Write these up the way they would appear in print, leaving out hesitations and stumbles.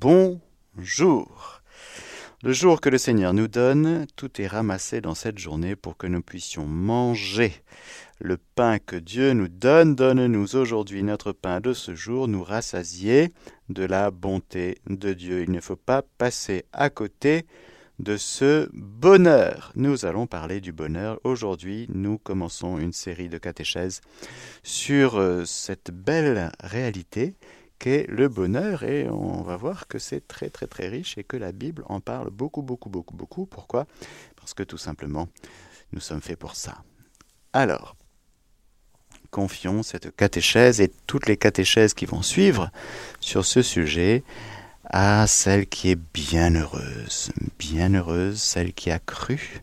bonjour. Le jour que le Seigneur nous donne, tout est ramassé dans cette journée pour que nous puissions manger. Le pain que Dieu nous donne, donne-nous aujourd'hui notre pain de ce jour, nous rassasier de la bonté de Dieu. Il ne faut pas passer à côté de ce bonheur. Nous allons parler du bonheur. Aujourd'hui, nous commençons une série de catéchèses sur cette belle réalité qu'est le bonheur, et on va voir que c'est très très très riche et que la Bible en parle beaucoup. Pourquoi ? Parce que tout simplement, nous sommes faits pour ça. Alors, confions cette catéchèse et toutes les catéchèses qui vont suivre sur ce sujet à celle qui est bienheureuse, celle qui a cru.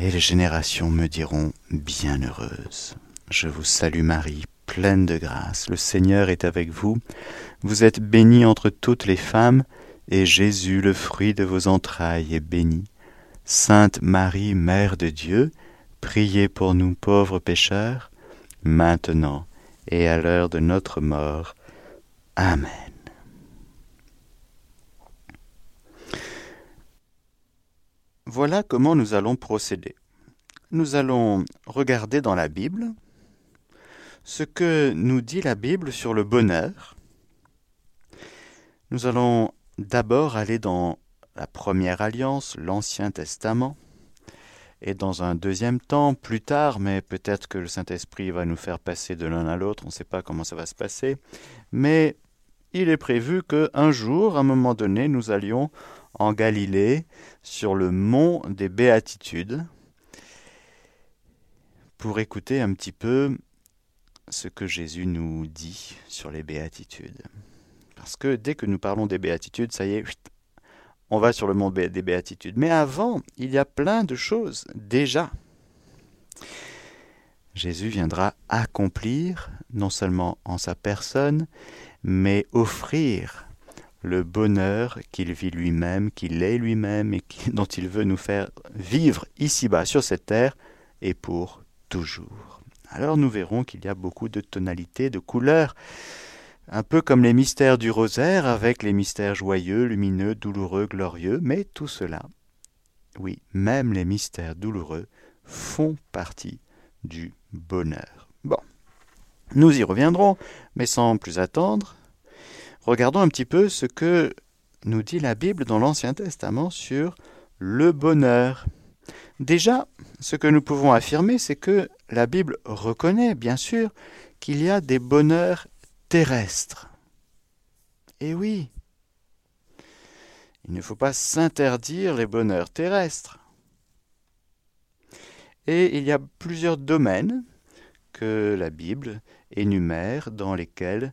Et les générations me diront bienheureuse. Je vous salue Marie, pleine de grâce, le Seigneur est avec vous. Vous êtes bénie entre toutes les femmes, et Jésus, le fruit de vos entrailles, est béni. Sainte Marie, Mère de Dieu, priez pour nous pauvres pécheurs, maintenant et à l'heure de notre mort. Amen. Voilà comment nous allons procéder. Nous allons regarder dans la Bible ce que nous dit la Bible sur le bonheur. Nous allons d'abord aller dans la première alliance, l'Ancien Testament, et dans un deuxième temps, plus tard, mais peut-être que le Saint-Esprit va nous faire passer de l'un à l'autre, on ne sait pas comment ça va se passer, mais il est prévu qu'un jour, à un moment donné, nous allions en Galilée, sur le mont des Béatitudes, pour écouter un petit peu ce que Jésus nous dit sur les béatitudes. Parce que dès que nous parlons des béatitudes, ça y est, on va sur le mont des béatitudes. Mais avant, il y a plein de choses déjà. Jésus viendra accomplir, non seulement en sa personne, mais offrir le bonheur qu'il vit lui-même, qu'il est lui-même et dont il veut nous faire vivre ici-bas, sur cette terre, et pour toujours. Alors nous verrons qu'il y a beaucoup de tonalités, de couleurs, un peu comme les mystères du rosaire, avec les mystères joyeux, lumineux, douloureux, glorieux, mais tout cela, oui, même les mystères douloureux font partie du bonheur. Bon, nous y reviendrons, mais sans plus attendre, regardons un petit peu ce que nous dit la Bible dans l'Ancien Testament sur le bonheur. Déjà, ce que nous pouvons affirmer, c'est que la Bible reconnaît, bien sûr, qu'il y a des bonheurs terrestres. Eh oui, il ne faut pas s'interdire les bonheurs terrestres. Et il y a plusieurs domaines que la Bible énumère dans lesquels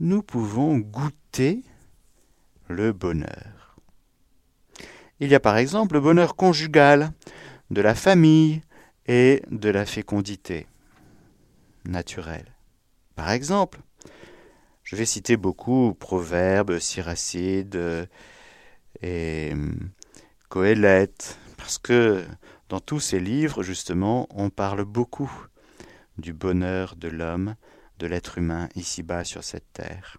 nous pouvons goûter le bonheur. Il y a par exemple le bonheur conjugal, de la famille et de la fécondité naturelle. Par exemple, je vais citer beaucoup Proverbes, Siracide et Coëlette, parce que dans tous ces livres, justement, on parle beaucoup du bonheur de l'homme, de l'être humain ici-bas sur cette terre.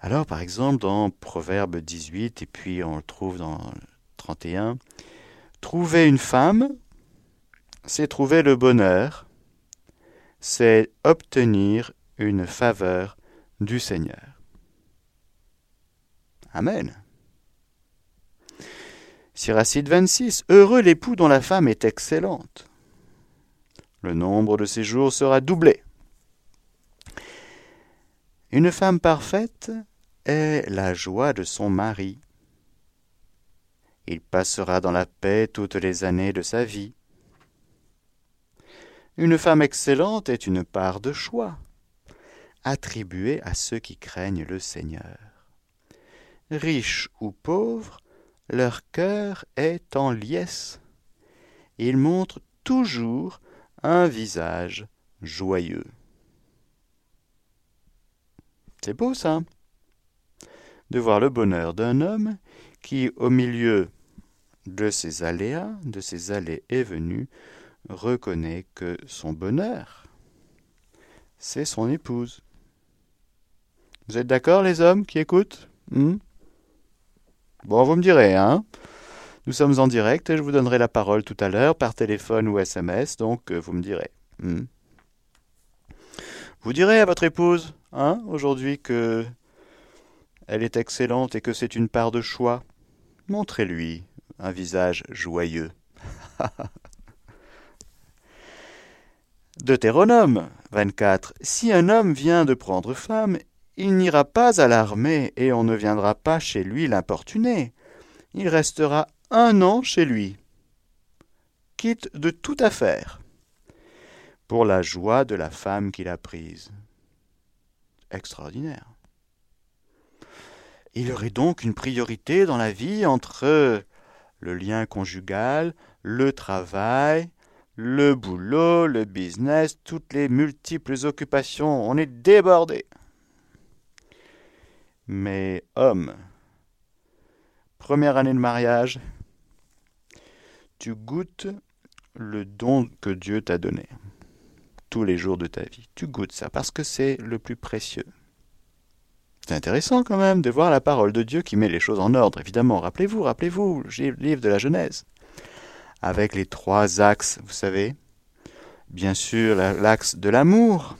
Alors, par exemple, dans Proverbes 18, et puis on le trouve dans 31, trouver une femme, c'est trouver le bonheur, c'est obtenir une faveur du Seigneur. Amen. Siracide 26. Heureux l'époux dont la femme est excellente. Le nombre de ses jours sera doublé. Une femme parfaite est la joie de son mari. Il passera dans la paix toutes les années de sa vie. Une femme excellente est une part de choix, attribuée à ceux qui craignent le Seigneur. Riches ou pauvres, leur cœur est en liesse. Ils montrent toujours un visage joyeux. C'est beau ça, de voir le bonheur d'un homme qui, au milieu de ses aléas, de ses allées et venues, reconnaît que son bonheur, c'est son épouse. Vous êtes d'accord, les hommes qui écoutent ? Bon, vous me direz, hein ? Nous sommes en direct et je vous donnerai la parole tout à l'heure, par téléphone ou SMS, donc vous me direz. Vous direz à votre épouse, hein, aujourd'hui, que elle est excellente et que c'est une part de choix. Montrez-lui un visage joyeux. Deutéronome 24. Si un homme vient de prendre femme, il n'ira pas à l'armée et on ne viendra pas chez lui l'importuner. Il restera 1 an chez lui, quitte de toute affaire, pour la joie de la femme qu'il a prise. Extraordinaire. Il aurait donc une priorité dans la vie entre le lien conjugal, le travail, le boulot, le business, toutes les multiples occupations. On est débordé. Mais homme, première année de mariage, tu goûtes le don que Dieu t'a donné tous les jours de ta vie. Tu goûtes ça parce que c'est le plus précieux. C'est intéressant quand même de voir la parole de Dieu qui met les choses en ordre. Évidemment, rappelez-vous, le livre de la Genèse, avec les 3 axes, vous savez. Bien sûr, l'axe de l'amour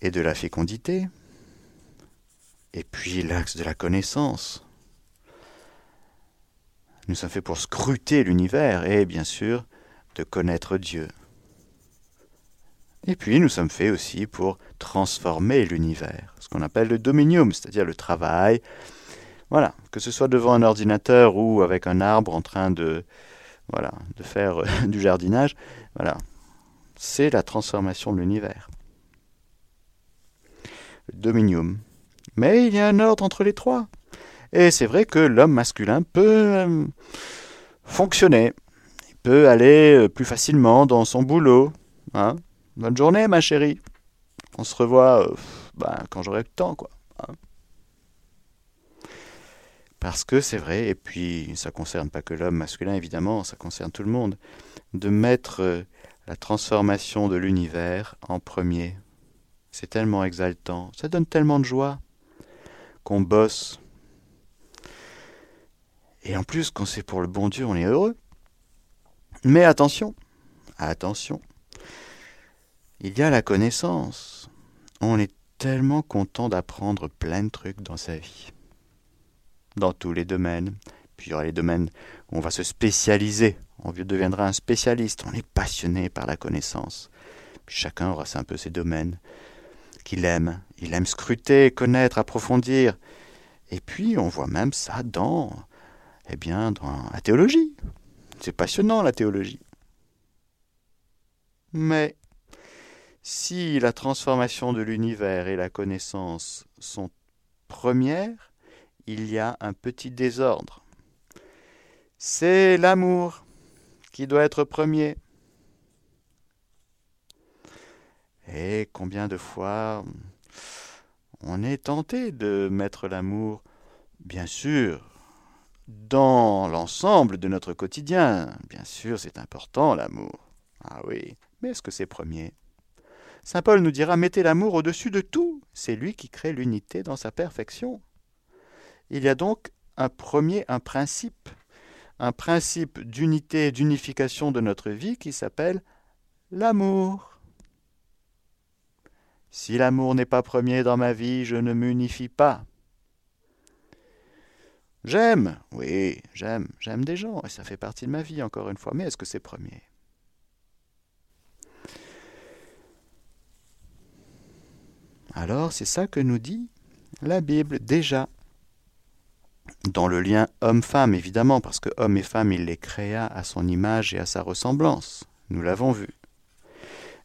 et de la fécondité. Et puis l'axe de la connaissance. Nous sommes faits pour scruter l'univers et, bien sûr, de connaître Dieu. Et puis nous sommes faits aussi pour transformer l'univers, ce qu'on appelle le dominium, c'est-à-dire le travail. Voilà, que ce soit devant un ordinateur ou avec un arbre en train de faire du jardinage, voilà, c'est la transformation de l'univers. Le dominium. Mais il y a un ordre entre les 3. Et c'est vrai que l'homme masculin peut fonctionner. Il peut aller plus facilement dans son boulot. Hein. Bonne journée, ma chérie. On se revoit quand j'aurai le temps, quoi. Hein. Parce que c'est vrai, et puis ça ne concerne pas que l'homme masculin, évidemment, ça concerne tout le monde, de mettre la transformation de l'univers en premier. C'est tellement exaltant, ça donne tellement de joie qu'on bosse. Et en plus, quand c'est pour le bon Dieu, on est heureux. Mais attention, il y a la connaissance. On est tellement content d'apprendre plein de trucs dans sa vie, dans tous les domaines. Puis il y aura les domaines où on va se spécialiser, on deviendra un spécialiste, on est passionné par la connaissance. Puis chacun aura un peu ses domaines qu'il aime. Il aime scruter, connaître, approfondir. Et puis on voit même ça dans la théologie. C'est passionnant, la théologie. Mais si la transformation de l'univers et la connaissance sont premières, il y a un petit désordre. C'est l'amour qui doit être premier. Et combien de fois on est tenté de mettre l'amour, bien sûr, dans l'ensemble de notre quotidien. Bien sûr, c'est important, l'amour. Ah oui, mais est-ce que c'est premier ? Saint Paul nous dira « Mettez l'amour au-dessus de tout ». C'est lui qui crée l'unité dans sa perfection. Il y a donc un principe d'unité et d'unification de notre vie qui s'appelle l'amour. Si l'amour n'est pas premier dans ma vie, je ne m'unifie pas. J'aime des gens, et ça fait partie de ma vie encore une fois, mais est-ce que c'est premier ? Alors c'est ça que nous dit la Bible déjà. Dans le lien homme-femme, évidemment, parce que homme et femme, il les créa à son image et à sa ressemblance. Nous l'avons vu.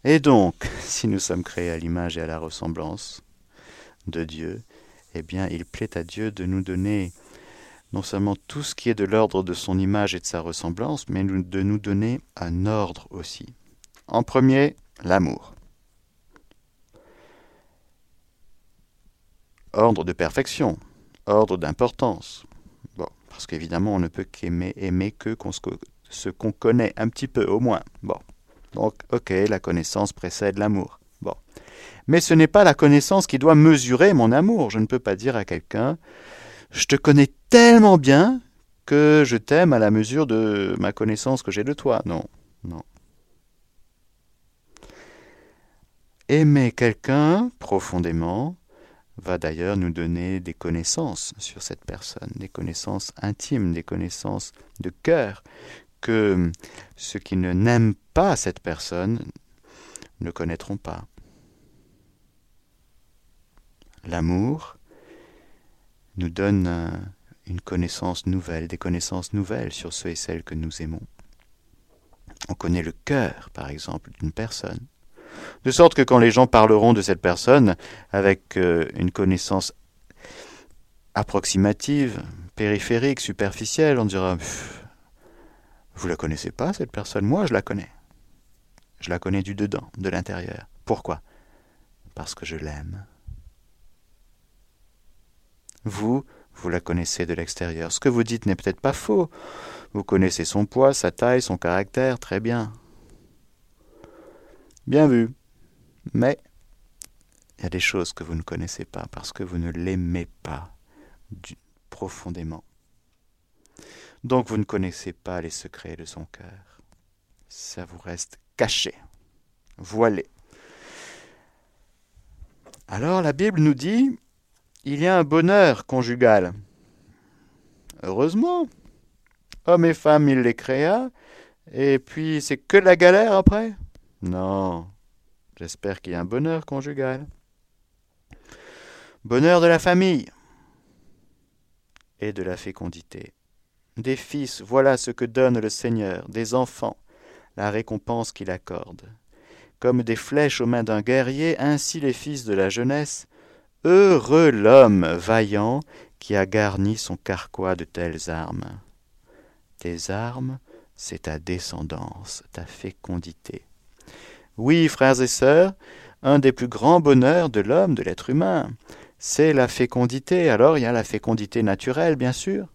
Et donc, si nous sommes créés à l'image et à la ressemblance de Dieu, eh bien, il plaît à Dieu de nous donner non seulement tout ce qui est de l'ordre de son image et de sa ressemblance, mais de nous donner un ordre aussi. En premier, l'amour. Ordre de perfection. Ordre d'importance. Bon, parce qu'évidemment, on ne peut qu'aimer que ce qu'on connaît un petit peu, au moins. Bon, donc, ok, la connaissance précède l'amour. Bon, Mais ce n'est pas la connaissance qui doit mesurer mon amour. Je ne peux pas dire à quelqu'un « Je te connais tellement bien que je t'aime à la mesure de ma connaissance que j'ai de toi. » Non, non. Aimer quelqu'un profondément va d'ailleurs nous donner des connaissances sur cette personne, des connaissances intimes, des connaissances de cœur, que ceux qui ne n'aiment pas cette personne ne connaîtront pas. L'amour nous donne une connaissance nouvelle, des connaissances nouvelles sur ceux et celles que nous aimons. On connaît le cœur, par exemple, d'une personne. De sorte que quand les gens parleront de cette personne avec une connaissance approximative, périphérique, superficielle, on dira « Vous ne la connaissez pas, cette personne ? Moi, je la connais. Je la connais du dedans, de l'intérieur. Pourquoi ? Parce que je l'aime. Vous, vous la connaissez de l'extérieur. Ce que vous dites n'est peut-être pas faux. Vous connaissez son poids, sa taille, son caractère, très bien. Bien vu, mais il y a des choses que vous ne connaissez pas parce que vous ne l'aimez pas profondément. Donc vous ne connaissez pas les secrets de son cœur. Ça vous reste caché, voilé. Alors la Bible nous dit, il y a un bonheur conjugal. Heureusement, hommes et femmes, il les créa, et puis c'est que de la galère après ? Non, j'espère qu'il y a un bonheur conjugal. Bonheur de la famille et de la fécondité. Des fils, voilà ce que donne le Seigneur, des enfants, la récompense qu'il accorde. Comme des flèches aux mains d'un guerrier, ainsi les fils de la jeunesse. Heureux l'homme vaillant qui a garni son carquois de telles armes. Tes armes, c'est ta descendance, ta fécondité. Oui, frères et sœurs, un des plus grands bonheurs de l'homme, de l'être humain, c'est la fécondité. Alors, il y a la fécondité naturelle, bien sûr,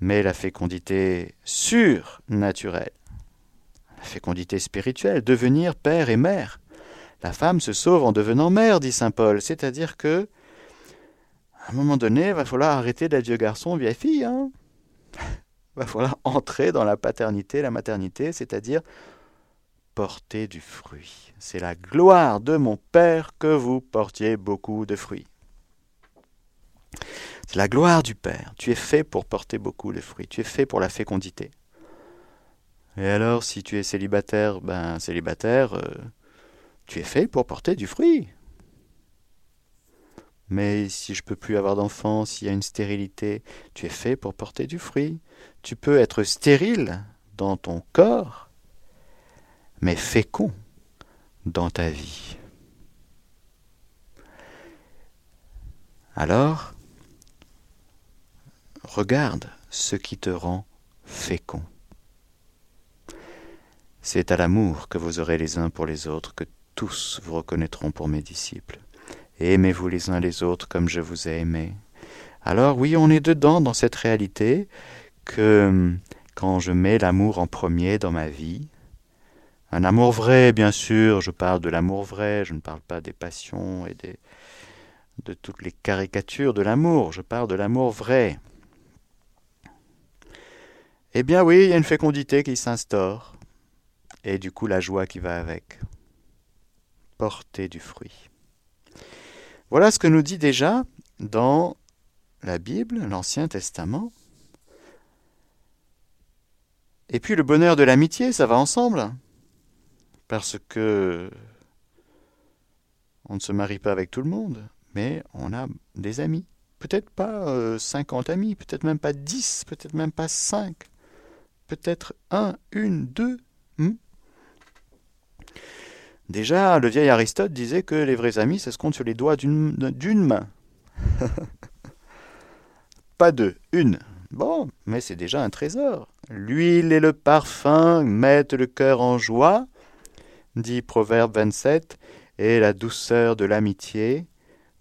mais la fécondité surnaturelle, la fécondité spirituelle, devenir père et mère. La femme se sauve en devenant mère, dit saint Paul, c'est-à-dire que, à un moment donné, il va falloir arrêter d'être vieux garçon, vieille fille. Il va falloir entrer dans la paternité, la maternité, c'est-à-dire porter du fruit. C'est la gloire de mon Père que vous portiez beaucoup de fruits. C'est la gloire du Père. Tu es fait pour porter beaucoup de fruits. Tu es fait pour la fécondité. Et alors, si tu es célibataire, tu es fait pour porter du fruit. Mais si je ne peux plus avoir d'enfants, s'il y a une stérilité, tu es fait pour porter du fruit. Tu peux être stérile dans ton corps, mais fécond dans ta vie. Alors, regarde ce qui te rend fécond. C'est à l'amour que vous aurez les uns pour les autres, que tous vous reconnaîtront pour mes disciples. Aimez-vous les uns les autres comme je vous ai aimés. Alors oui, on est dedans, dans cette réalité, que quand je mets l'amour en premier dans ma vie, un amour vrai, bien sûr, je parle de l'amour vrai, je ne parle pas des passions et de toutes les caricatures de l'amour, je parle de l'amour vrai. Eh bien oui, il y a une fécondité qui s'instaure, et du coup la joie qui va avec. Porter du fruit. Voilà ce que nous dit déjà dans la Bible, l'Ancien Testament. Et puis le bonheur de l'amitié, ça va ensemble. Parce que on ne se marie pas avec tout le monde, mais on a des amis. Peut-être pas 50 amis, peut-être même pas 10, peut-être même pas 5, peut-être 1, 1, 2. Déjà, le vieil Aristote disait que les vrais amis, ça se compte sur les doigts d'une main. Pas deux, une. Bon, mais c'est déjà un trésor. L'huile et le parfum mettent le cœur en joie, dit Proverbe 27, « Et la douceur de l'amitié,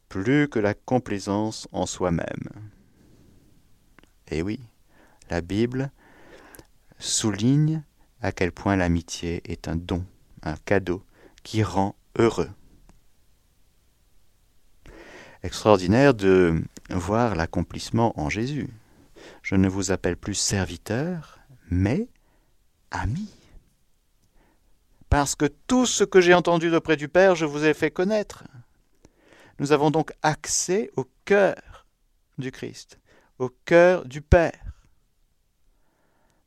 plus que la complaisance en soi-même. » Eh oui, la Bible souligne à quel point l'amitié est un don, un cadeau qui rend heureux. extraordinaire de voir l'accomplissement en Jésus. Je ne vous appelle plus serviteur, mais ami. Parce que tout ce que j'ai entendu de près du Père, je vous ai fait connaître. Nous avons donc accès au cœur du Christ, au cœur du Père.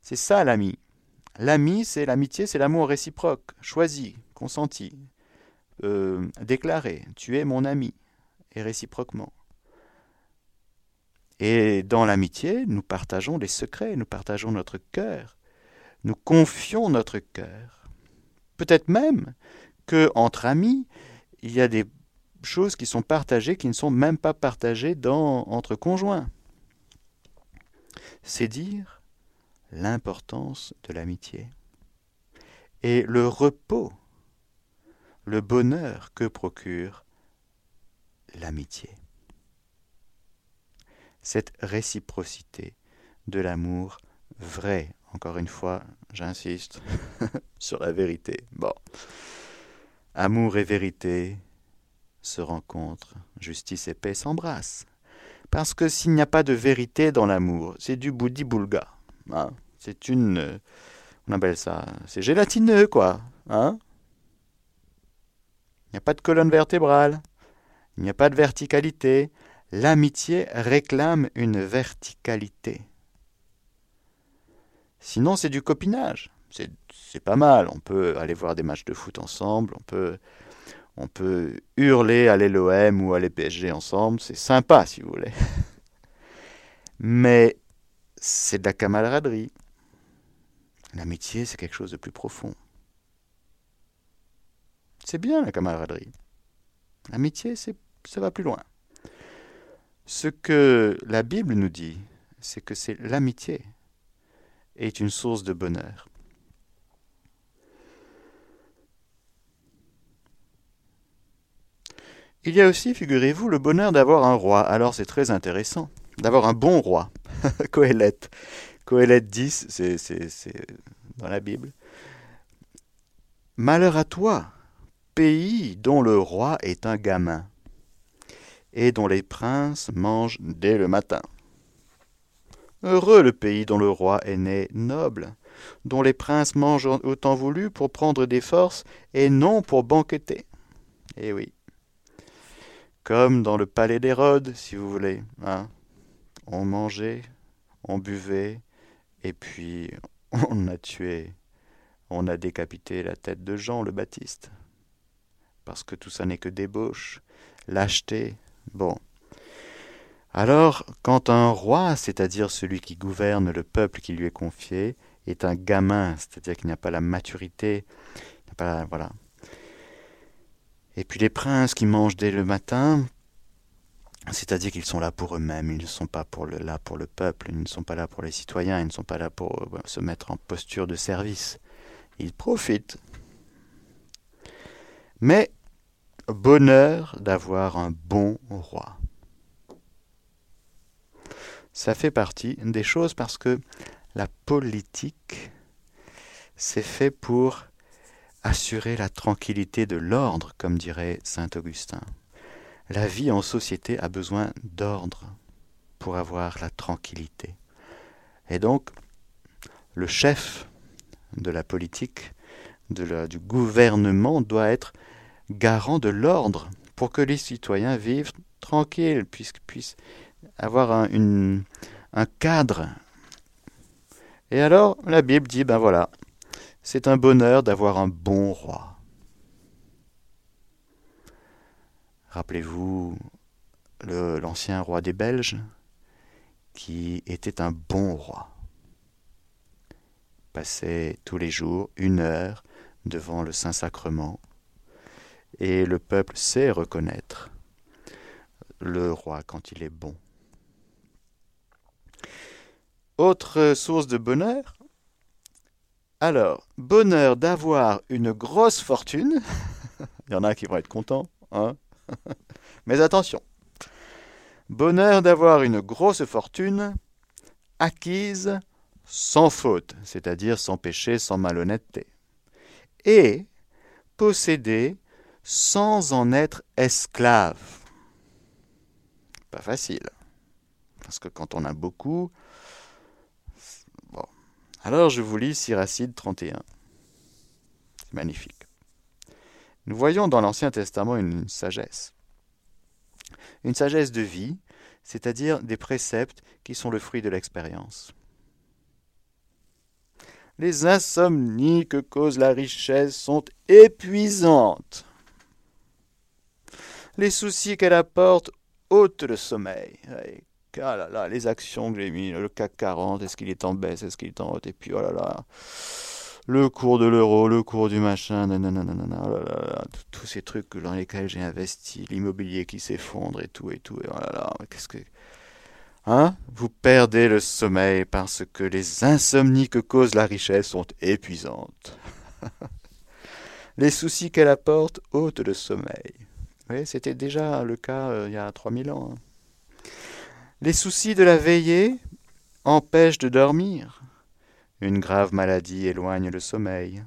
C'est ça l'ami. L'ami, c'est l'amitié, c'est l'amour réciproque, choisi, consenti, déclaré. Tu es mon ami, et réciproquement. Et dans l'amitié, nous partageons les secrets, nous partageons notre cœur, nous confions notre cœur. Peut-être même qu'entre amis, il y a des choses qui sont partagées, qui ne sont même pas partagées entre conjoints. C'est dire l'importance de l'amitié et le repos, le bonheur que procure l'amitié. Cette réciprocité de l'amour vrai. Encore une fois, j'insiste sur la vérité. Bon. Amour et vérité se rencontrent, justice et paix s'embrassent. Parce que s'il n'y a pas de vérité dans l'amour, c'est du boudi-boulga. Hein? C'est on appelle ça, c'est gélatineux, quoi. Hein? Il n'y a pas de colonne vertébrale, il n'y a pas de verticalité. L'amitié réclame une verticalité. Sinon, c'est du copinage. C'est pas mal. On peut aller voir des matchs de foot ensemble. On peut hurler à l'OM ou à l'PSG ensemble. C'est sympa, si vous voulez. Mais c'est de la camaraderie. L'amitié, c'est quelque chose de plus profond. C'est bien, la camaraderie. L'amitié, ça va plus loin. Ce que la Bible nous dit, c'est que c'est l'amitié est une source de bonheur. Il y a aussi, figurez-vous, le bonheur d'avoir un roi. Alors c'est très intéressant, d'avoir un bon roi. Coëlette. Coëlette 10, c'est dans la Bible. Malheur à toi, pays dont le roi est un gamin. Et dont les princes mangent dès le matin. Heureux le pays dont le roi est né noble, dont les princes mangent au temps voulu pour prendre des forces et non pour banqueter. Eh oui, comme dans le palais d'Hérode, si vous voulez. Hein, on mangeait, on buvait, et puis on a décapité la tête de Jean le Baptiste. Parce que tout ça n'est que débauche, lâcheté. Bon. Alors, quand un roi, c'est-à-dire celui qui gouverne le peuple qui lui est confié, est un gamin, c'est-à-dire qu'il n'y a pas la maturité, il n'y a pas voilà. Et puis les princes qui mangent dès le matin, c'est-à-dire qu'ils sont là pour eux-mêmes, ils ne sont pas là pour le peuple, ils ne sont pas là pour les citoyens, ils ne sont pas là pour se mettre en posture de service. Ils profitent. Mais bonheur d'avoir un bon roi. Ça fait partie des choses parce que la politique s'est faite pour assurer la tranquillité de l'ordre, comme dirait saint Augustin. La vie en société a besoin d'ordre pour avoir la tranquillité. Et donc, le chef de la politique, du gouvernement doit être garant de l'ordre pour que les citoyens vivent tranquilles, puissent avoir un cadre. Et alors, la Bible dit, ben voilà, c'est un bonheur d'avoir un bon roi. Rappelez-vous l'ancien roi des Belges, qui était un bon roi. Il passait tous les jours 1 heure devant le Saint-Sacrement. Et le peuple sait reconnaître le roi quand il est bon. Autre source de bonheur. Alors, bonheur d'avoir une grosse fortune. Il y en a qui vont être contents, hein? Mais attention. Bonheur d'avoir une grosse fortune acquise sans faute, c'est-à-dire sans péché, sans malhonnêteté. Et posséder sans en être esclave. pas facile. Parce que quand on a beaucoup... Bon. Alors je vous lis Siracide 31. C'est magnifique. Nous voyons dans l'Ancien Testament une sagesse. Une sagesse de vie, c'est-à-dire des préceptes qui sont le fruit de l'expérience. Les insomnies que cause la richesse sont épuisantes. Les soucis qu'elle apporte ôtent le sommeil. Ah là là, les actions que j'ai mises, le CAC 40, est-ce qu'il est en baisse, est-ce qu'il est en haute, et puis oh là là, le cours de l'euro, le cours du machin, nanana, oh là là, tous ces trucs dans lesquels j'ai investi, l'immobilier qui s'effondre et tout, et oh là là, qu'est-ce que... Hein ? Vous perdez le sommeil parce que les insomnies que cause la richesse sont épuisantes. Les soucis qu'elle apporte ôtent le sommeil. Oui, c'était déjà le cas il y a 3000 ans. Les soucis de la veillée empêchent de dormir. Une grave maladie éloigne le sommeil.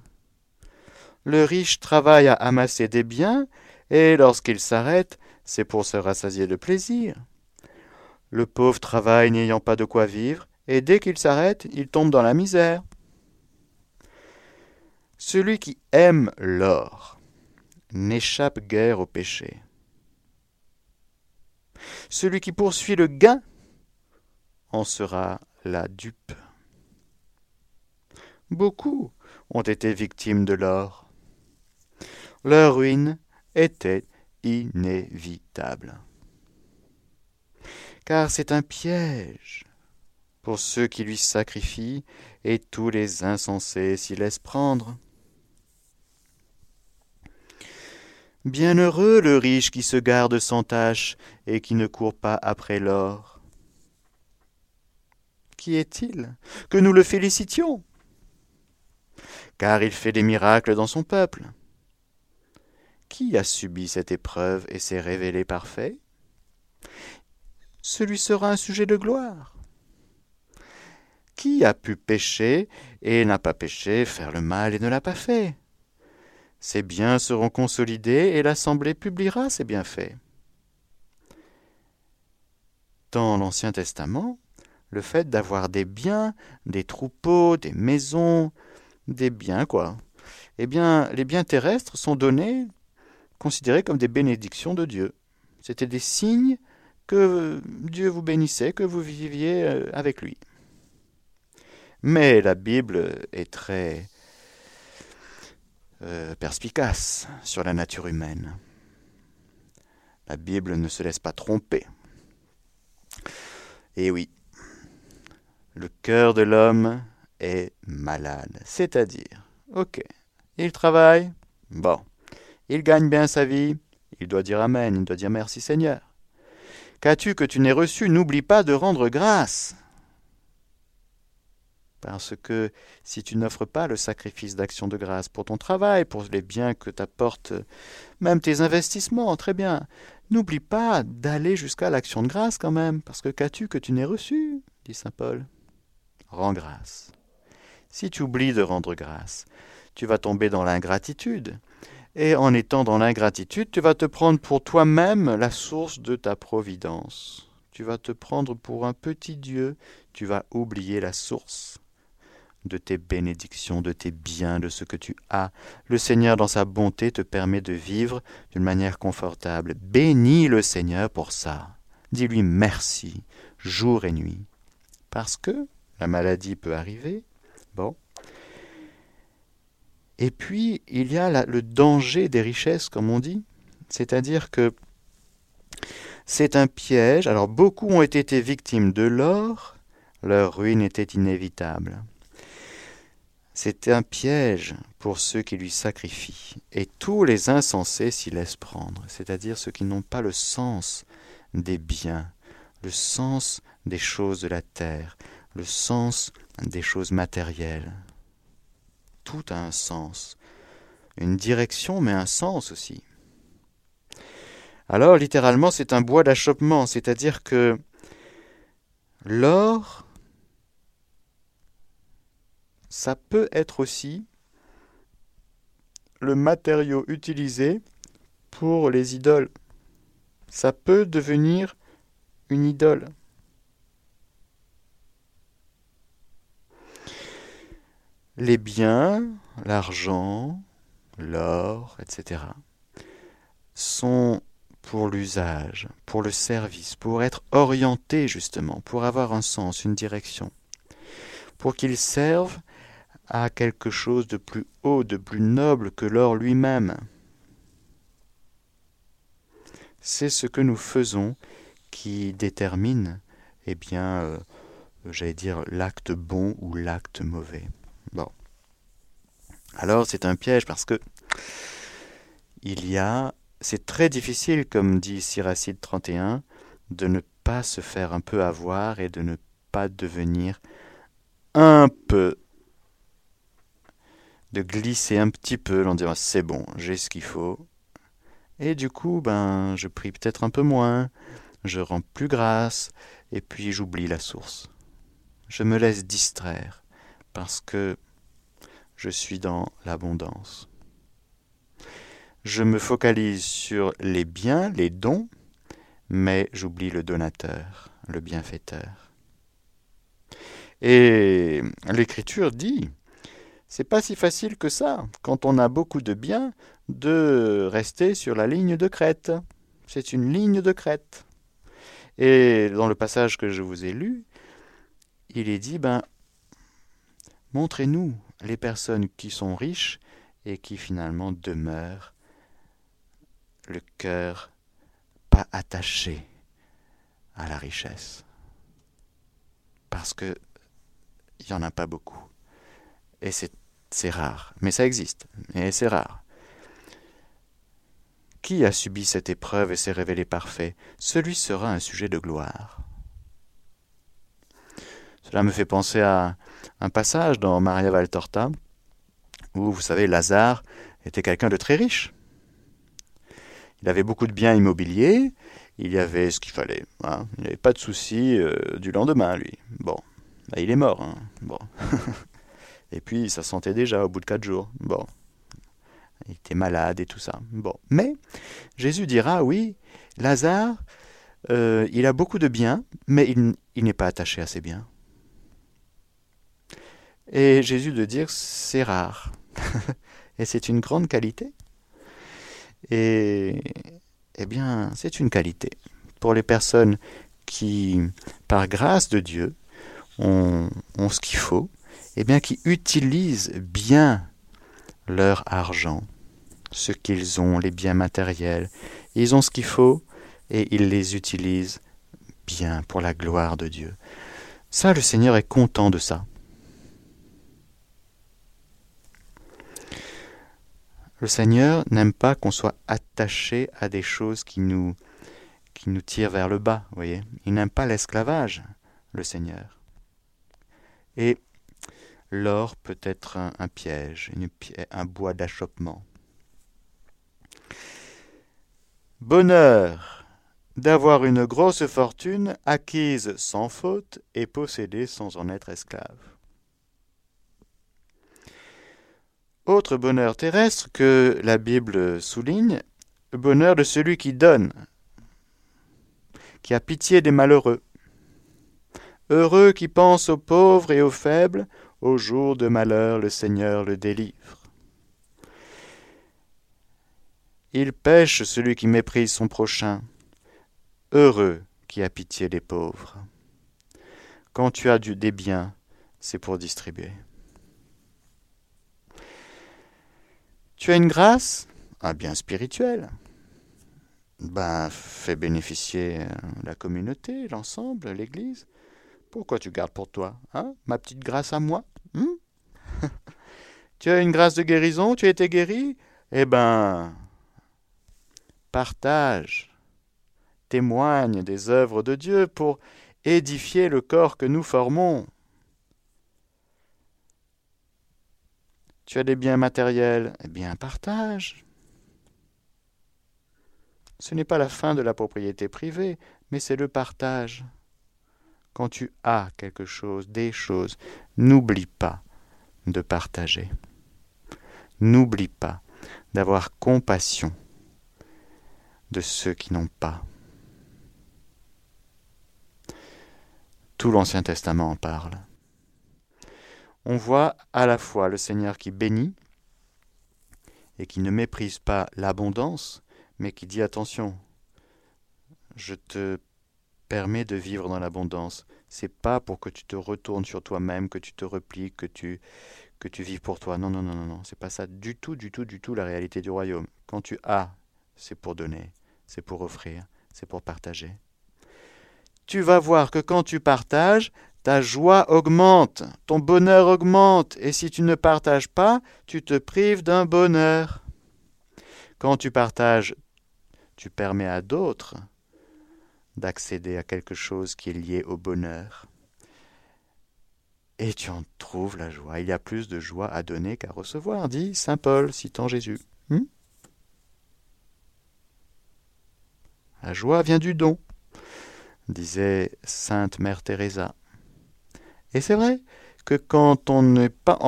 Le riche travaille à amasser des biens, et lorsqu'il s'arrête, c'est pour se rassasier de plaisir. Le pauvre travaille n'ayant pas de quoi vivre, et dès qu'il s'arrête, il tombe dans la misère. Celui qui aime l'or n'échappe guère au péché. Celui qui poursuit le gain en sera la dupe. Beaucoup ont été victimes de l'or. Leur ruine était inévitable. Car c'est un piège pour ceux qui lui sacrifient, et tous les insensés s'y laissent prendre. Bienheureux le riche qui se garde sans tache et qui ne court pas après l'or. Qui est-il que nous le félicitions? Car il fait des miracles dans son peuple. Qui a subi cette épreuve et s'est révélé parfait? Ce lui sera un sujet de gloire. Qui a pu pécher et n'a pas péché, faire le mal et ne l'a pas fait? Ses biens seront consolidés et l'Assemblée publiera ses bienfaits. Dans l'Ancien Testament, le fait d'avoir des biens, des troupeaux, des maisons, des biens, quoi. Eh bien, les biens terrestres sont donnés, considérés comme des bénédictions de Dieu. C'était des signes que Dieu vous bénissait, que vous viviez avec lui. Mais la Bible est très perspicace sur la nature humaine. La Bible ne se laisse pas tromper. Et oui, le cœur de l'homme est malade. C'est-à-dire, ok, il travaille, bon, il gagne bien sa vie, il doit dire Amen, il doit dire merci Seigneur. Qu'as-tu que tu n'aies reçu, n'oublie pas de rendre grâce. Parce que si tu n'offres pas le sacrifice d'action de grâce pour ton travail, pour les biens que t'apportent, même tes investissements, très bien, n'oublie pas d'aller jusqu'à l'action de grâce quand même, parce que qu'as-tu que tu n'aies reçu, dit saint Paul. Rends grâce. Si tu oublies de rendre grâce, tu vas tomber dans l'ingratitude. Et en étant dans l'ingratitude, tu vas te prendre pour toi-même la source de ta providence. Tu vas te prendre pour un petit Dieu. Tu vas oublier la source de tes bénédictions, de tes biens, de ce que tu as. Le Seigneur, dans sa bonté, te permet de vivre d'une manière confortable. Bénis le Seigneur pour ça. Dis-lui merci, jour et nuit. Parce que la maladie peut arriver. Bon. Et puis, il y a le danger des richesses, comme on dit. C'est-à-dire que c'est un piège. Alors, beaucoup ont été victimes de l'or. Leur ruine était inévitable. C'est un piège pour ceux qui lui sacrifient. Et tous les insensés s'y laissent prendre. C'est-à-dire ceux qui n'ont pas le sens des biens, le sens des choses de la terre, le sens des choses matérielles. Tout a un sens, une direction, mais un sens aussi. Alors, littéralement, c'est un bois d'achoppement, c'est-à-dire que l'or, ça peut être aussi le matériau utilisé pour les idoles. Ça peut devenir une idole. Les biens, l'argent, l'or, etc., sont pour l'usage, pour le service, pour être orientés justement, pour avoir un sens, une direction, pour qu'ils servent à quelque chose de plus haut, de plus noble que l'or lui-même. C'est ce que nous faisons qui détermine, l'acte bon ou l'acte mauvais. Bon. Alors c'est un piège parce que c'est très difficile, comme dit Siracide 31, de ne pas se faire un peu avoir et de ne pas devenir un peu, de glisser un petit peu en disant c'est bon, j'ai ce qu'il faut. Et du coup, je prie peut-être un peu moins, je rends plus grâce, et puis j'oublie la source. Je me laisse distraire, parce que je suis dans l'abondance. Je me focalise sur les biens, les dons, mais j'oublie le donateur, le bienfaiteur. Et l'Écriture dit, c'est pas si facile que ça, quand on a beaucoup de biens, de rester sur la ligne de crête. C'est une ligne de crête. Et dans le passage que je vous ai lu, il est dit, montrez-nous les personnes qui sont riches et qui finalement demeurent le cœur pas attaché à la richesse. Parce que il n'y en a pas beaucoup. Et c'est rare, mais ça existe, et c'est rare. Qui a subi cette épreuve et s'est révélé parfait, celui sera un sujet de gloire. Cela me fait penser à un passage dans Maria Valtorta, où, vous savez, Lazare était quelqu'un de très riche. Il avait beaucoup de biens immobiliers, il y avait ce qu'il fallait, hein. Il n'avait pas de soucis du lendemain, lui. Bon, il est mort, hein. Bon. Et puis, ça sentait déjà au bout de 4 jours. Bon, il était malade et tout ça. Bon, mais Jésus dira, oui, Lazare, il a beaucoup de biens, mais il n'est pas attaché à ses biens. Et Jésus de dire, c'est rare. Et c'est une grande qualité. Et, c'est une qualité. Pour les personnes qui, par grâce de Dieu, ont ce qu'il faut, qui utilisent bien leur argent, ce qu'ils ont, les biens matériels. Ils ont ce qu'il faut et ils les utilisent bien pour la gloire de Dieu. Ça, le Seigneur est content de ça. Le Seigneur n'aime pas qu'on soit attaché à des choses qui nous tirent vers le bas, vous voyez. Il n'aime pas l'esclavage, le Seigneur. Et l'or peut être un piège, un bois d'achoppement. Bonheur d'avoir une grosse fortune acquise sans faute et possédée sans en être esclave. Autre bonheur terrestre que la Bible souligne, le bonheur de celui qui donne, qui a pitié des malheureux. Heureux qui pense aux pauvres et aux faibles, au jour de malheur, le Seigneur le délivre. Il pèche celui qui méprise son prochain. Heureux qui a pitié des pauvres. Quand tu as des biens, c'est pour distribuer. Tu as une grâce, un bien spirituel. Fais bénéficier la communauté, l'ensemble, l'Église. Pourquoi tu gardes pour toi, hein, ma petite grâce à moi? Tu as une grâce de guérison, tu as été guéri, partage, témoigne des œuvres de Dieu pour édifier le corps que nous formons. Tu as des biens matériels, partage. Ce n'est pas la fin de la propriété privée, mais c'est le partage. Quand tu as quelque chose, des choses, n'oublie pas de partager. N'oublie pas d'avoir compassion de ceux qui n'ont pas. Tout l'Ancien Testament en parle. On voit à la fois le Seigneur qui bénit et qui ne méprise pas l'abondance, mais qui dit « Attention, je te permets de vivre dans l'abondance. C'est pas pour que tu te retournes sur toi-même, que tu te replies, que tu vives pour toi. Non, non, non, non, non, c'est pas ça du tout la réalité du royaume. Quand tu as, c'est pour donner, c'est pour offrir, c'est pour partager. Tu vas voir que quand tu partages, ta joie augmente, ton bonheur augmente. Et si tu ne partages pas, tu te prives d'un bonheur. Quand tu partages, tu permets à d'autres d'accéder à quelque chose qui est lié au bonheur. Et tu en trouves la joie. Il y a plus de joie à donner qu'à recevoir, dit saint Paul, citant Jésus. La joie vient du don, disait sainte Mère Teresa. Et c'est vrai que quand on n'est pas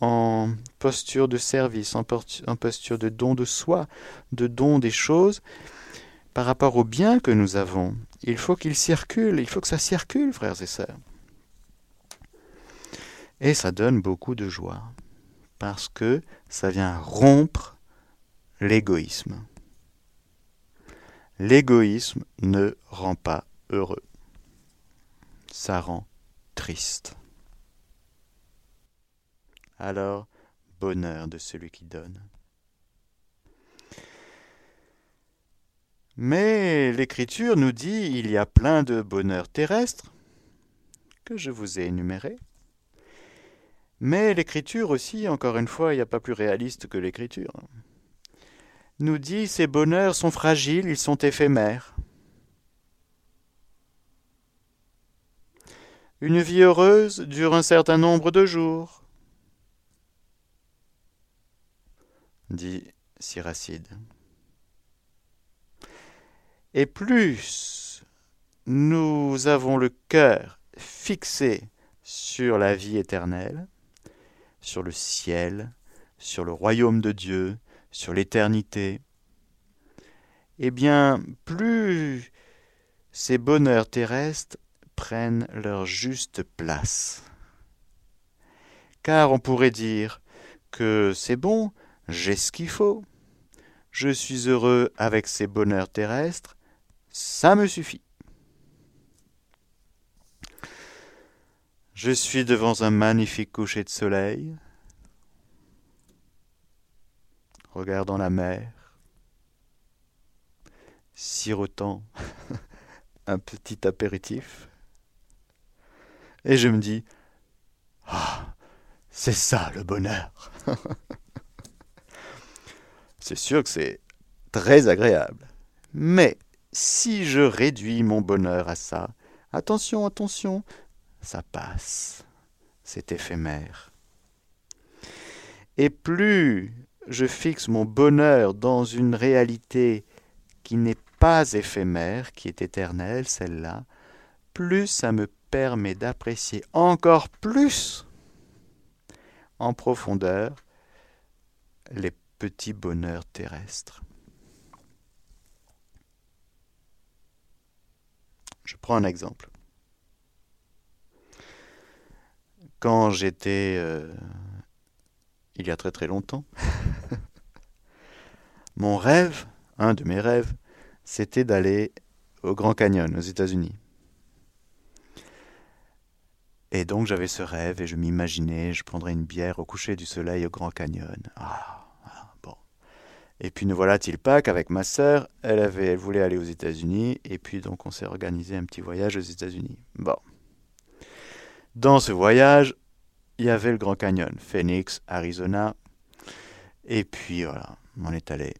en posture de service, en posture de don de soi, de don des choses, par rapport au bien que nous avons, il faut qu'il circule, il faut que ça circule, frères et sœurs. Et ça donne beaucoup de joie, parce que ça vient rompre l'égoïsme. L'égoïsme ne rend pas heureux, ça rend triste. Alors, bonheur de celui qui donne. Mais l'Écriture nous dit, il y a plein de bonheurs terrestres, que je vous ai énumérés. Mais l'Écriture aussi, encore une fois, il n'y a pas plus réaliste que l'Écriture, nous dit, ces bonheurs sont fragiles, ils sont éphémères. Une vie heureuse dure un certain nombre de jours, dit Siracide. Et plus nous avons le cœur fixé sur la vie éternelle, sur le ciel, sur le royaume de Dieu, sur l'éternité, eh bien, plus ces bonheurs terrestres prennent leur juste place. Car on pourrait dire que c'est bon, j'ai ce qu'il faut, je suis heureux avec ces bonheurs terrestres, ça me suffit. Je suis devant un magnifique coucher de soleil, regardant la mer, sirotant un petit apéritif, et je me dis « Ah, c'est ça le bonheur !» C'est sûr que c'est très agréable. Mais si je réduis mon bonheur à ça, attention, attention, ça passe, c'est éphémère. Et plus je fixe mon bonheur dans une réalité qui n'est pas éphémère, qui est éternelle, celle-là, plus ça me permet d'apprécier encore plus en profondeur les petit bonheur terrestre. Je prends un exemple. Quand j'étais, il y a très très longtemps, mon rêve, un de mes rêves, c'était d'aller au Grand Canyon, aux États-Unis. Et donc j'avais ce rêve et je m'imaginais, je prendrais une bière au coucher du soleil au Grand Canyon. Ah! Et puis ne voilà-t-il pas qu'avec ma sœur, elle voulait aller aux États-Unis, et puis donc on s'est organisé un petit voyage aux États-Unis. Bon. Dans ce voyage, il y avait le Grand Canyon, Phoenix, Arizona, et puis voilà, on est allé.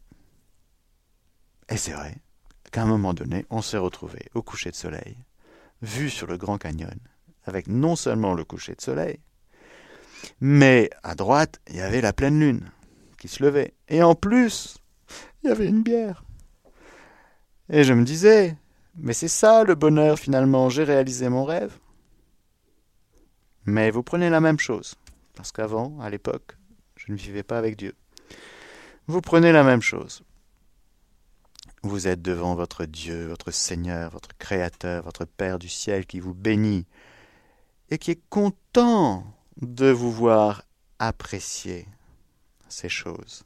Et c'est vrai qu'à un moment donné, on s'est retrouvés au coucher de soleil, vu sur le Grand Canyon, avec non seulement le coucher de soleil, mais à droite, il y avait la pleine lune qui se levait. Et en plus, il y avait une bière. Et je me disais, mais c'est ça le bonheur finalement, j'ai réalisé mon rêve. Mais vous prenez la même chose, parce qu'avant, à l'époque, je ne vivais pas avec Dieu. Vous prenez la même chose. Vous êtes devant votre Dieu, votre Seigneur, votre Créateur, votre Père du ciel qui vous bénit, et qui est content de vous voir apprécier ces choses.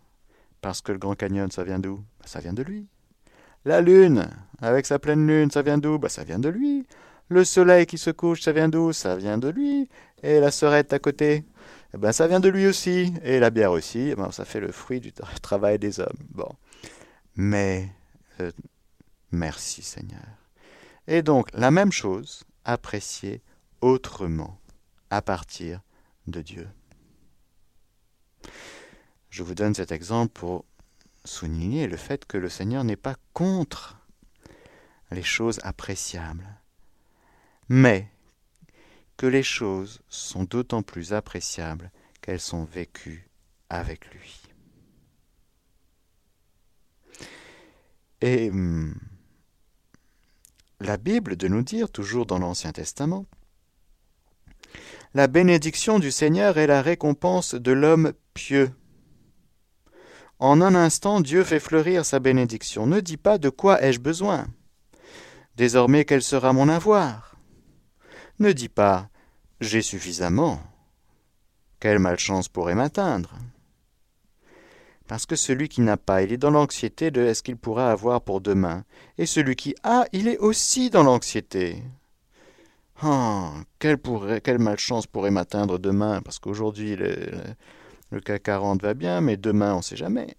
Parce que le Grand Canyon, ça vient d'où ? Ça vient de lui. La Lune, avec sa pleine Lune, ça vient d'où ? Ça vient de lui. Le soleil qui se couche, ça vient d'où ? Ça vient de lui. Et la sœurette à côté ? Ça vient de lui aussi. Et la bière aussi, ça fait le fruit du travail des hommes. Bon. Mais, merci Seigneur. Et donc, la même chose, appréciée autrement, à partir de Dieu. Je vous donne cet exemple pour souligner le fait que le Seigneur n'est pas contre les choses appréciables, mais que les choses sont d'autant plus appréciables qu'elles sont vécues avec lui. Et la Bible de nous dire, toujours dans l'Ancien Testament, « La bénédiction du Seigneur est la récompense de l'homme pieux. » En un instant, Dieu fait fleurir sa bénédiction. Ne dis pas de quoi ai-je besoin. Désormais, quel sera mon avoir ? Ne dis pas j'ai suffisamment. Quelle malchance pourrait m'atteindre ? Parce que celui qui n'a pas, il est dans l'anxiété de est-ce qu'il pourra avoir pour demain. Et celui qui a, il est aussi dans l'anxiété. Oh, quelle malchance pourrait m'atteindre demain ? Parce qu'aujourd'hui, le CAC 40 va bien, mais demain, on ne sait jamais.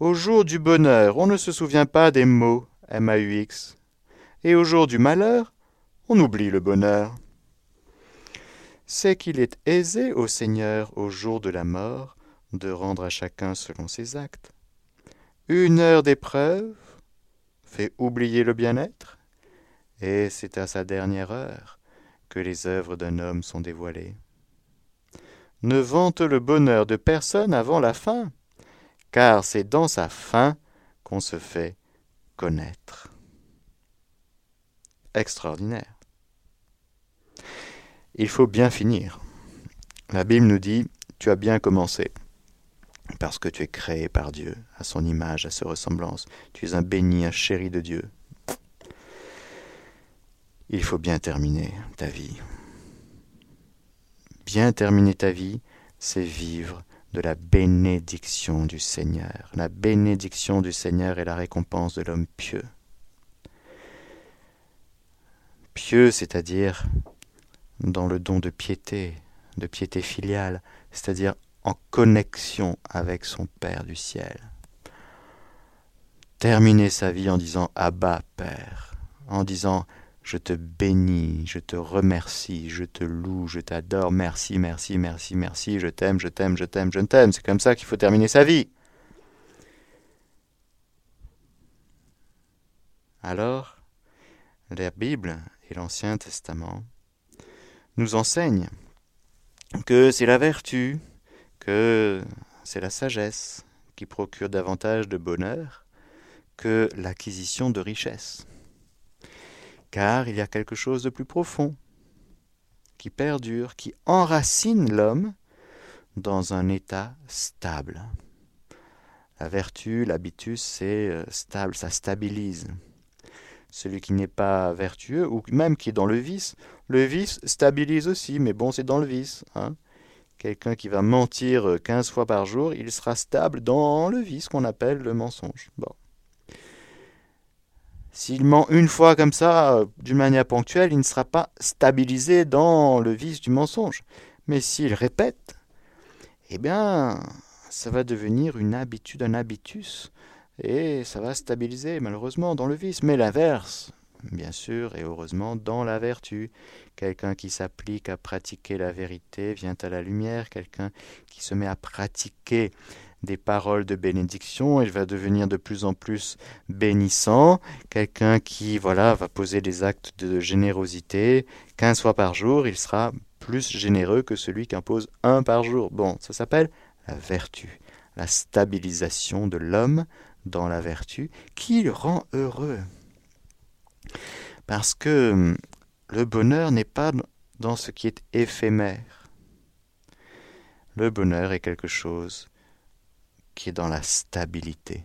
Au jour du bonheur, on ne se souvient pas des mots, M-A-U-X. Et au jour du malheur, on oublie le bonheur. C'est qu'il est aisé au Seigneur, au jour de la mort, de rendre à chacun selon ses actes. Une heure d'épreuve fait oublier le bien-être, et c'est à sa dernière heure que les œuvres d'un homme sont dévoilées. Ne vante le bonheur de personne avant la fin, car c'est dans sa fin qu'on se fait connaître. Extraordinaire. Il faut bien finir. La Bible nous dit, tu as bien commencé, parce que tu es créé par Dieu, à son image, à sa ressemblance. Tu es un béni, un chéri de Dieu. Il faut bien terminer ta vie. Bien terminer ta vie, c'est vivre de la bénédiction du Seigneur. La bénédiction du Seigneur est la récompense de l'homme pieux. Pieux, c'est-à-dire dans le don de piété filiale, c'est-à-dire en connexion avec son Père du ciel. Terminer sa vie en disant « Abba, Père », en disant « Je te bénis, je te remercie, je te loue, je t'adore, merci, merci, merci, merci, je t'aime, je t'aime, je t'aime, je t'aime. » C'est comme ça qu'il faut terminer sa vie. Alors, la Bible et l'Ancien Testament nous enseignent que c'est la vertu, que c'est la sagesse qui procure davantage de bonheur que l'acquisition de richesses. Car il y a quelque chose de plus profond, qui perdure, qui enracine l'homme dans un état stable. La vertu, l'habitus, c'est stable, ça stabilise. Celui qui n'est pas vertueux, ou même qui est dans le vice stabilise aussi, mais bon, c'est dans le vice. Quelqu'un qui va mentir 15 fois par jour, il sera stable dans le vice qu'on appelle le mensonge. Bon. S'il ment une fois comme ça, d'une manière ponctuelle, il ne sera pas stabilisé dans le vice du mensonge. Mais s'il répète, ça va devenir une habitude, un habitus, et ça va stabiliser malheureusement dans le vice. Mais l'inverse, bien sûr, et heureusement, dans la vertu. Quelqu'un qui s'applique à pratiquer la vérité vient à la lumière, quelqu'un qui se met à pratiquer des paroles de bénédiction, il va devenir de plus en plus bénissant, quelqu'un qui va poser des actes de générosité 15 fois par jour, il sera plus généreux que celui qui impose un par jour. Bon, ça s'appelle la vertu, la stabilisation de l'homme dans la vertu qui le rend heureux. Parce que le bonheur n'est pas dans ce qui est éphémère. Le bonheur est quelque chose qui est dans la stabilité.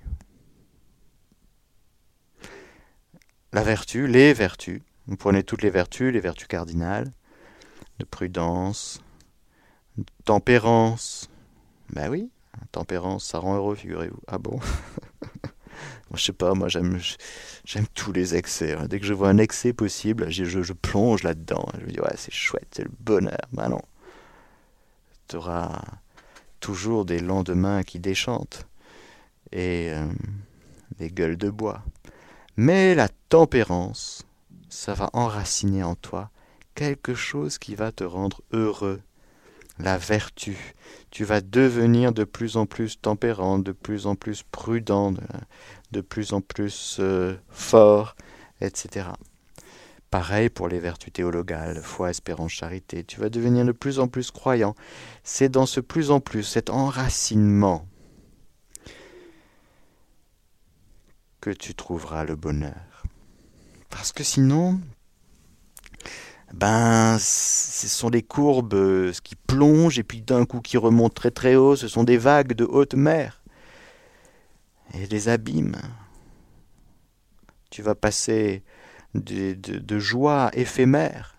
La vertu, les vertus, vous prenez toutes les vertus cardinales, de prudence, de tempérance. Ben oui, tempérance, ça rend heureux, figurez-vous. Ah bon? Je sais pas, moi j'aime tous les excès. Dès que je vois un excès possible, je plonge là-dedans. Je me dis, ouais, c'est chouette, c'est le bonheur. Ben non. Tu auras toujours des lendemains qui déchantent et des gueules de bois. Mais la tempérance, ça va enraciner en toi quelque chose qui va te rendre heureux. La vertu. Tu vas devenir de plus en plus tempérant, de plus en plus prudent, de plus en plus fort, etc. Pareil pour les vertus théologales, foi, espérance, charité. Tu vas devenir de plus en plus croyant. C'est dans ce plus en plus, cet enracinement, que tu trouveras le bonheur. Parce que sinon... ben, ce sont des courbes qui plongent et puis d'un coup qui remontent très très haut. Ce sont des vagues de haute mer et des abîmes. Tu vas passer de joie éphémère,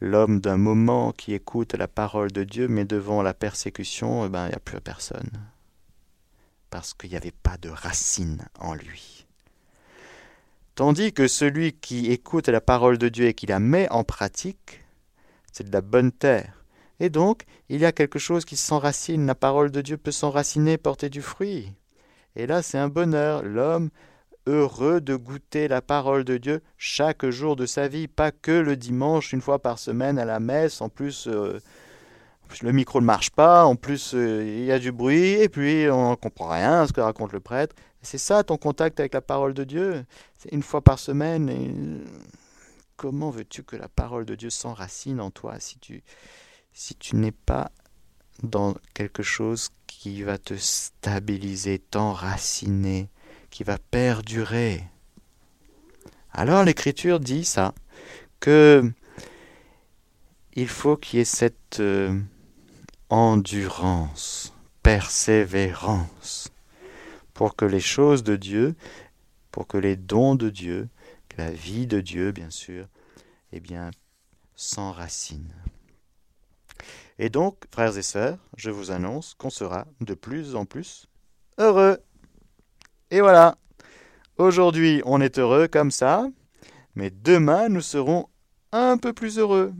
l'homme d'un moment qui écoute la parole de Dieu, mais devant la persécution, il n'y a plus personne. Parce qu'il n'y avait pas de racine en lui. Tandis que celui qui écoute la parole de Dieu et qui la met en pratique, c'est de la bonne terre. Et donc, il y a quelque chose qui s'enracine. La parole de Dieu peut s'enraciner, porter du fruit. Et là, c'est un bonheur. L'homme heureux de goûter la parole de Dieu chaque jour de sa vie. Pas que le dimanche, une fois par semaine à la messe. En plus, le micro ne marche pas. En plus, il y a du bruit. Et puis, on ne comprend rien à ce que raconte le prêtre. C'est ça ton contact avec la parole de Dieu, c'est une fois par semaine. Comment veux-tu que la parole de Dieu s'enracine en toi si tu n'es pas dans quelque chose qui va te stabiliser, t'enraciner, qui va perdurer? Alors l'Écriture dit ça, que il faut qu'il y ait cette endurance, persévérance, pour que les choses de Dieu, pour que les dons de Dieu, que la vie de Dieu, bien sûr, s'enracinent. Et donc, frères et sœurs, je vous annonce qu'on sera de plus en plus heureux. Et voilà, aujourd'hui on est heureux comme ça, mais demain nous serons un peu plus heureux,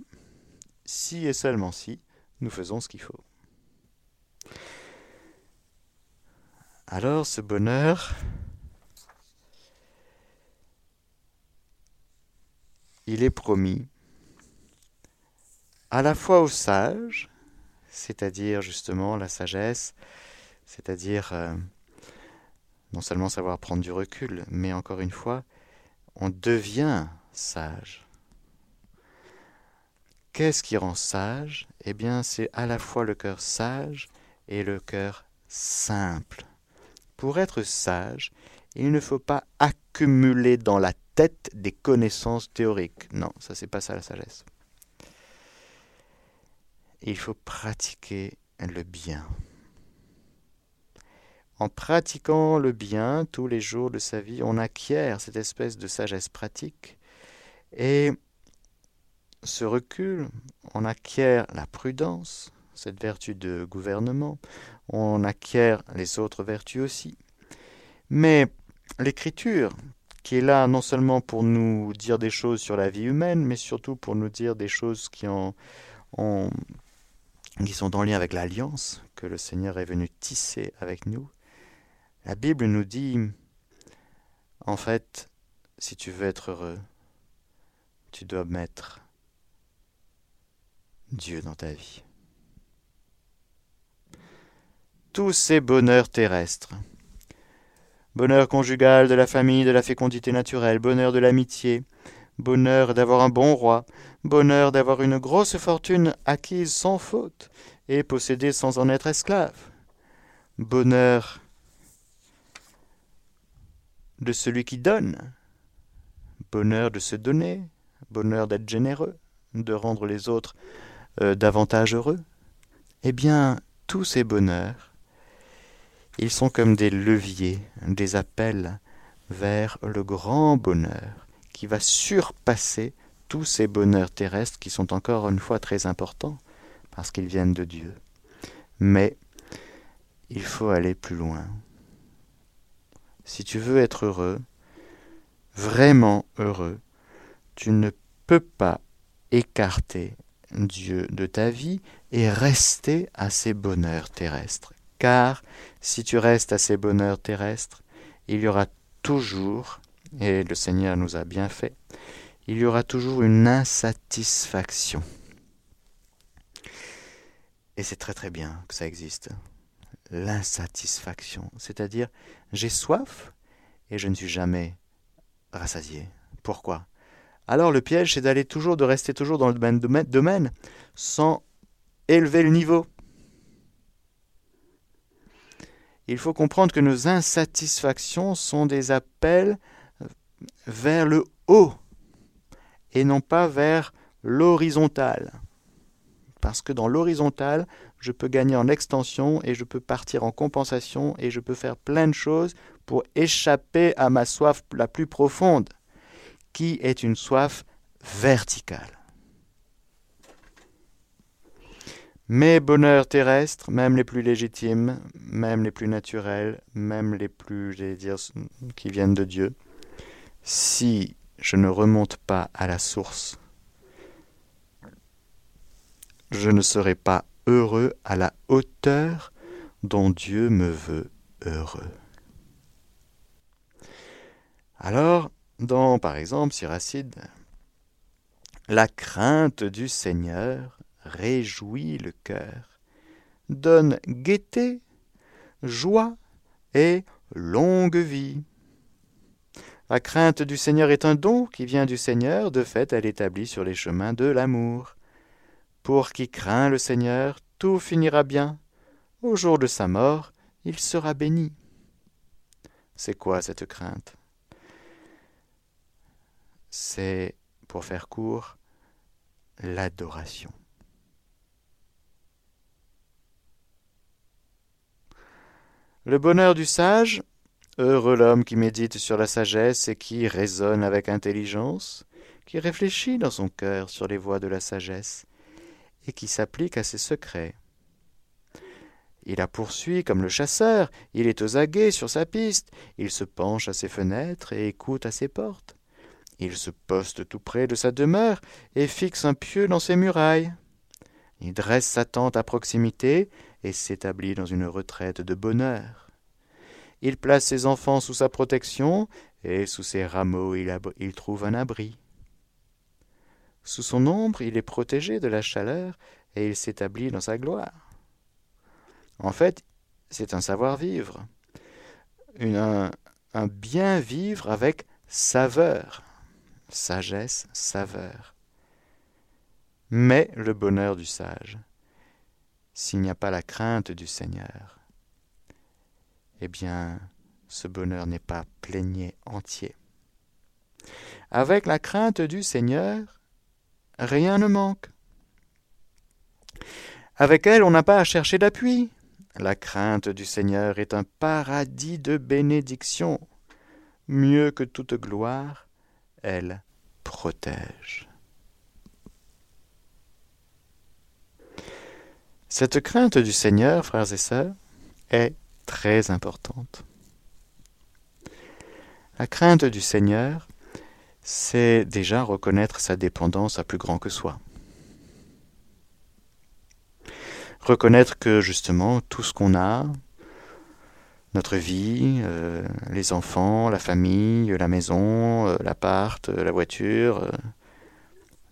si et seulement si nous faisons ce qu'il faut. Alors, ce bonheur, il est promis à la fois aux sages, c'est-à-dire justement la sagesse, c'est-à-dire non seulement savoir prendre du recul, mais encore une fois, on devient sage. Qu'est-ce qui rend sage? Eh bien, c'est à la fois le cœur sage et le cœur simple. Pour être sage, il ne faut pas accumuler dans la tête des connaissances théoriques. Non, ça c'est pas ça la sagesse. Il faut pratiquer le bien. En pratiquant le bien tous les jours de sa vie, on acquiert cette espèce de sagesse pratique. Et ce recul, on acquiert la prudence, cette vertu de gouvernement, on acquiert les autres vertus aussi. Mais l'Écriture, qui est là non seulement pour nous dire des choses sur la vie humaine, mais surtout pour nous dire des choses qui sont en lien avec l'alliance que le Seigneur est venu tisser avec nous, la Bible nous dit, en fait, si tu veux être heureux, tu dois mettre Dieu dans ta vie. Tous ces bonheurs terrestres. Bonheur conjugal, de la famille, de la fécondité naturelle, bonheur de l'amitié, bonheur d'avoir un bon roi, bonheur d'avoir une grosse fortune acquise sans faute et possédée sans en être esclave. Bonheur de celui qui donne, bonheur de se donner, bonheur d'être généreux, de rendre les autres davantage heureux. Eh bien, tous ces bonheurs, ils sont comme des leviers, des appels vers le grand bonheur qui va surpasser tous ces bonheurs terrestres qui sont encore une fois très importants parce qu'ils viennent de Dieu. Mais il faut aller plus loin. Si tu veux être heureux, vraiment heureux, tu ne peux pas écarter Dieu de ta vie et rester à ces bonheurs terrestres. Car si tu restes à ces bonheurs terrestres, il y aura toujours, et le Seigneur nous a bien fait, il y aura toujours une insatisfaction. Et c'est très très bien que ça existe. L'insatisfaction, c'est-à-dire j'ai soif et je ne suis jamais rassasié. Pourquoi ? Alors le piège, c'est d'aller toujours, de rester toujours dans le même domaine sans élever le niveau. Il faut comprendre que nos insatisfactions sont des appels vers le haut et non pas vers l'horizontale. Parce que dans l'horizontale, je peux gagner en extension et je peux partir en compensation et je peux faire plein de choses pour échapper à ma soif la plus profonde, qui est une soif verticale. Mes bonheurs terrestres, même les plus légitimes, même les plus naturels, même les plus, qui viennent de Dieu, si je ne remonte pas à la source, je ne serai pas heureux à la hauteur dont Dieu me veut heureux. Alors, dans, par exemple, Siracide, « La crainte du Seigneur réjouit le cœur, donne gaieté, joie et longue vie. » La crainte du Seigneur est un don qui vient du Seigneur, de fait elle établit sur les chemins de l'amour. Pour qui craint le Seigneur, tout finira bien. Au jour de sa mort, il sera béni. C'est quoi cette crainte ? C'est, pour faire court, l'adoration. Le bonheur du sage, heureux l'homme qui médite sur la sagesse et qui raisonne avec intelligence, qui réfléchit dans son cœur sur les voies de la sagesse, et qui s'applique à ses secrets. Il la poursuit comme le chasseur, il est aux aguets sur sa piste, il se penche à ses fenêtres et écoute à ses portes. Il se poste tout près de sa demeure et fixe un pieu dans ses murailles. Il dresse sa tente à proximité et s'établit dans une retraite de bonheur. Il place ses enfants sous sa protection et sous ses rameaux il trouve un abri. Sous son ombre, il est protégé de la chaleur et il s'établit dans sa gloire. En fait, c'est un savoir-vivre, un bien-vivre avec saveur, sagesse, saveur. Mais le bonheur du sage, s'il n'y a pas la crainte du Seigneur, eh bien, ce bonheur n'est pas plénier entier. Avec la crainte du Seigneur, rien ne manque. Avec elle, on n'a pas à chercher d'appui. La crainte du Seigneur est un paradis de bénédiction. Mieux que toute gloire, elle protège. Cette crainte du Seigneur, frères et sœurs, est très importante. La crainte du Seigneur, c'est déjà reconnaître sa dépendance à plus grand que soi. Reconnaître que, justement, tout ce qu'on a, notre vie, les enfants, la famille, la maison, l'appart, la voiture,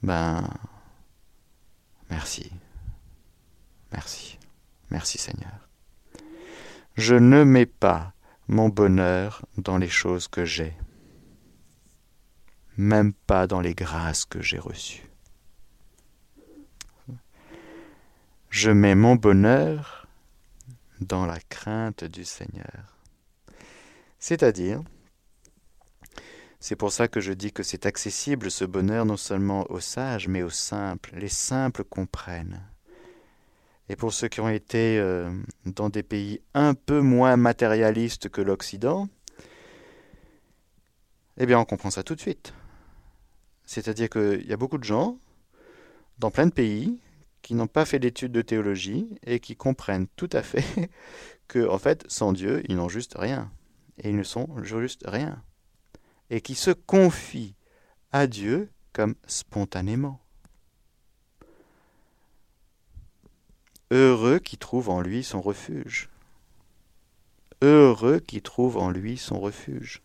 merci. Merci. Merci Seigneur. Je ne mets pas mon bonheur dans les choses que j'ai. Même pas dans les grâces que j'ai reçues. Je mets mon bonheur dans la crainte du Seigneur. C'est-à-dire, c'est pour ça que je dis que c'est accessible ce bonheur non seulement aux sages, mais aux simples. Les simples comprennent. Et pour ceux qui ont été dans des pays un peu moins matérialistes que l'Occident, eh bien on comprend ça tout de suite. C'est-à-dire qu'il y a beaucoup de gens, dans plein de pays, qui n'ont pas fait d'études de théologie et qui comprennent tout à fait que, en fait, sans Dieu, ils n'ont juste rien. Et ils ne sont juste rien. Et qui se confient à Dieu comme spontanément. Heureux qui trouve en lui son refuge. Heureux qui trouve en lui son refuge.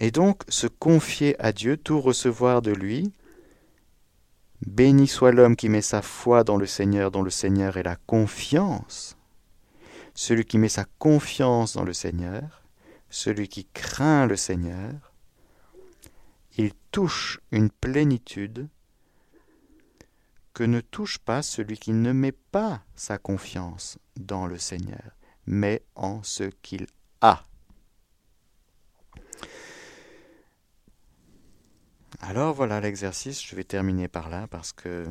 Et donc, se confier à Dieu, tout recevoir de lui. Béni soit l'homme qui met sa foi dans le Seigneur, dont le Seigneur est la confiance. Celui qui met sa confiance dans le Seigneur, celui qui craint le Seigneur, il touche une plénitude que ne touche pas celui qui ne met pas sa confiance dans le Seigneur, mais en ce qu'il a. Alors voilà l'exercice, je vais terminer par là parce que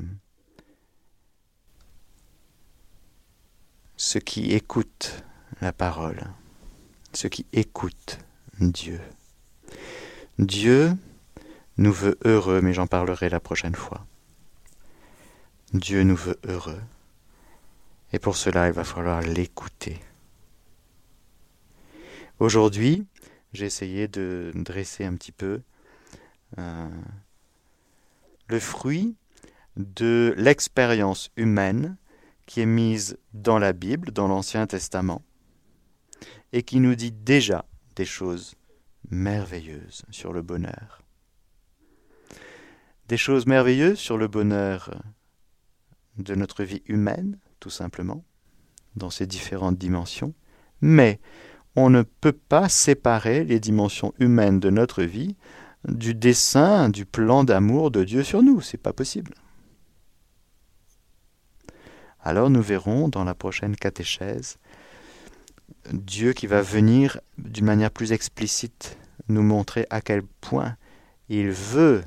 ceux qui écoutent la parole, ceux qui écoutent Dieu, Dieu nous veut heureux, mais j'en parlerai la prochaine fois. Dieu nous veut heureux et pour cela il va falloir l'écouter. Aujourd'hui, j'ai essayé de dresser un petit peu le fruit de l'expérience humaine qui est mise dans la Bible, dans l'Ancien Testament, et qui nous dit déjà des choses merveilleuses sur le bonheur. Des choses merveilleuses sur le bonheur de notre vie humaine, tout simplement, dans ses différentes dimensions, mais on ne peut pas séparer les dimensions humaines de notre vie du dessein, du plan d'amour de Dieu sur nous. C'est pas possible. Alors nous verrons dans la prochaine catéchèse Dieu qui va venir d'une manière plus explicite nous montrer à quel point il veut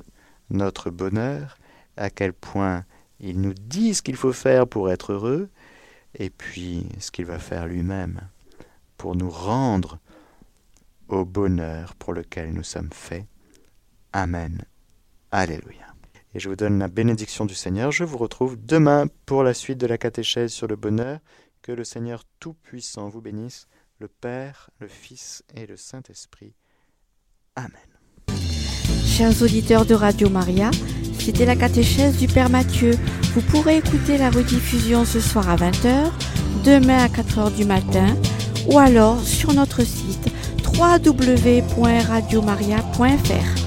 notre bonheur, à quel point il nous dit ce qu'il faut faire pour être heureux, et puis ce qu'il va faire lui-même pour nous rendre au bonheur pour lequel nous sommes faits. Amen. Alléluia. Et je vous donne la bénédiction du Seigneur. Je vous retrouve demain pour la suite de la catéchèse sur le bonheur. Que le Seigneur Tout-Puissant vous bénisse, le Père, le Fils et le Saint-Esprit. Amen. Chers auditeurs de Radio Maria, c'était la catéchèse du Père Mathieu. Vous pourrez écouter la rediffusion ce soir à 20h, demain à 4h du matin, ou alors sur notre site www.radiomaria.fr.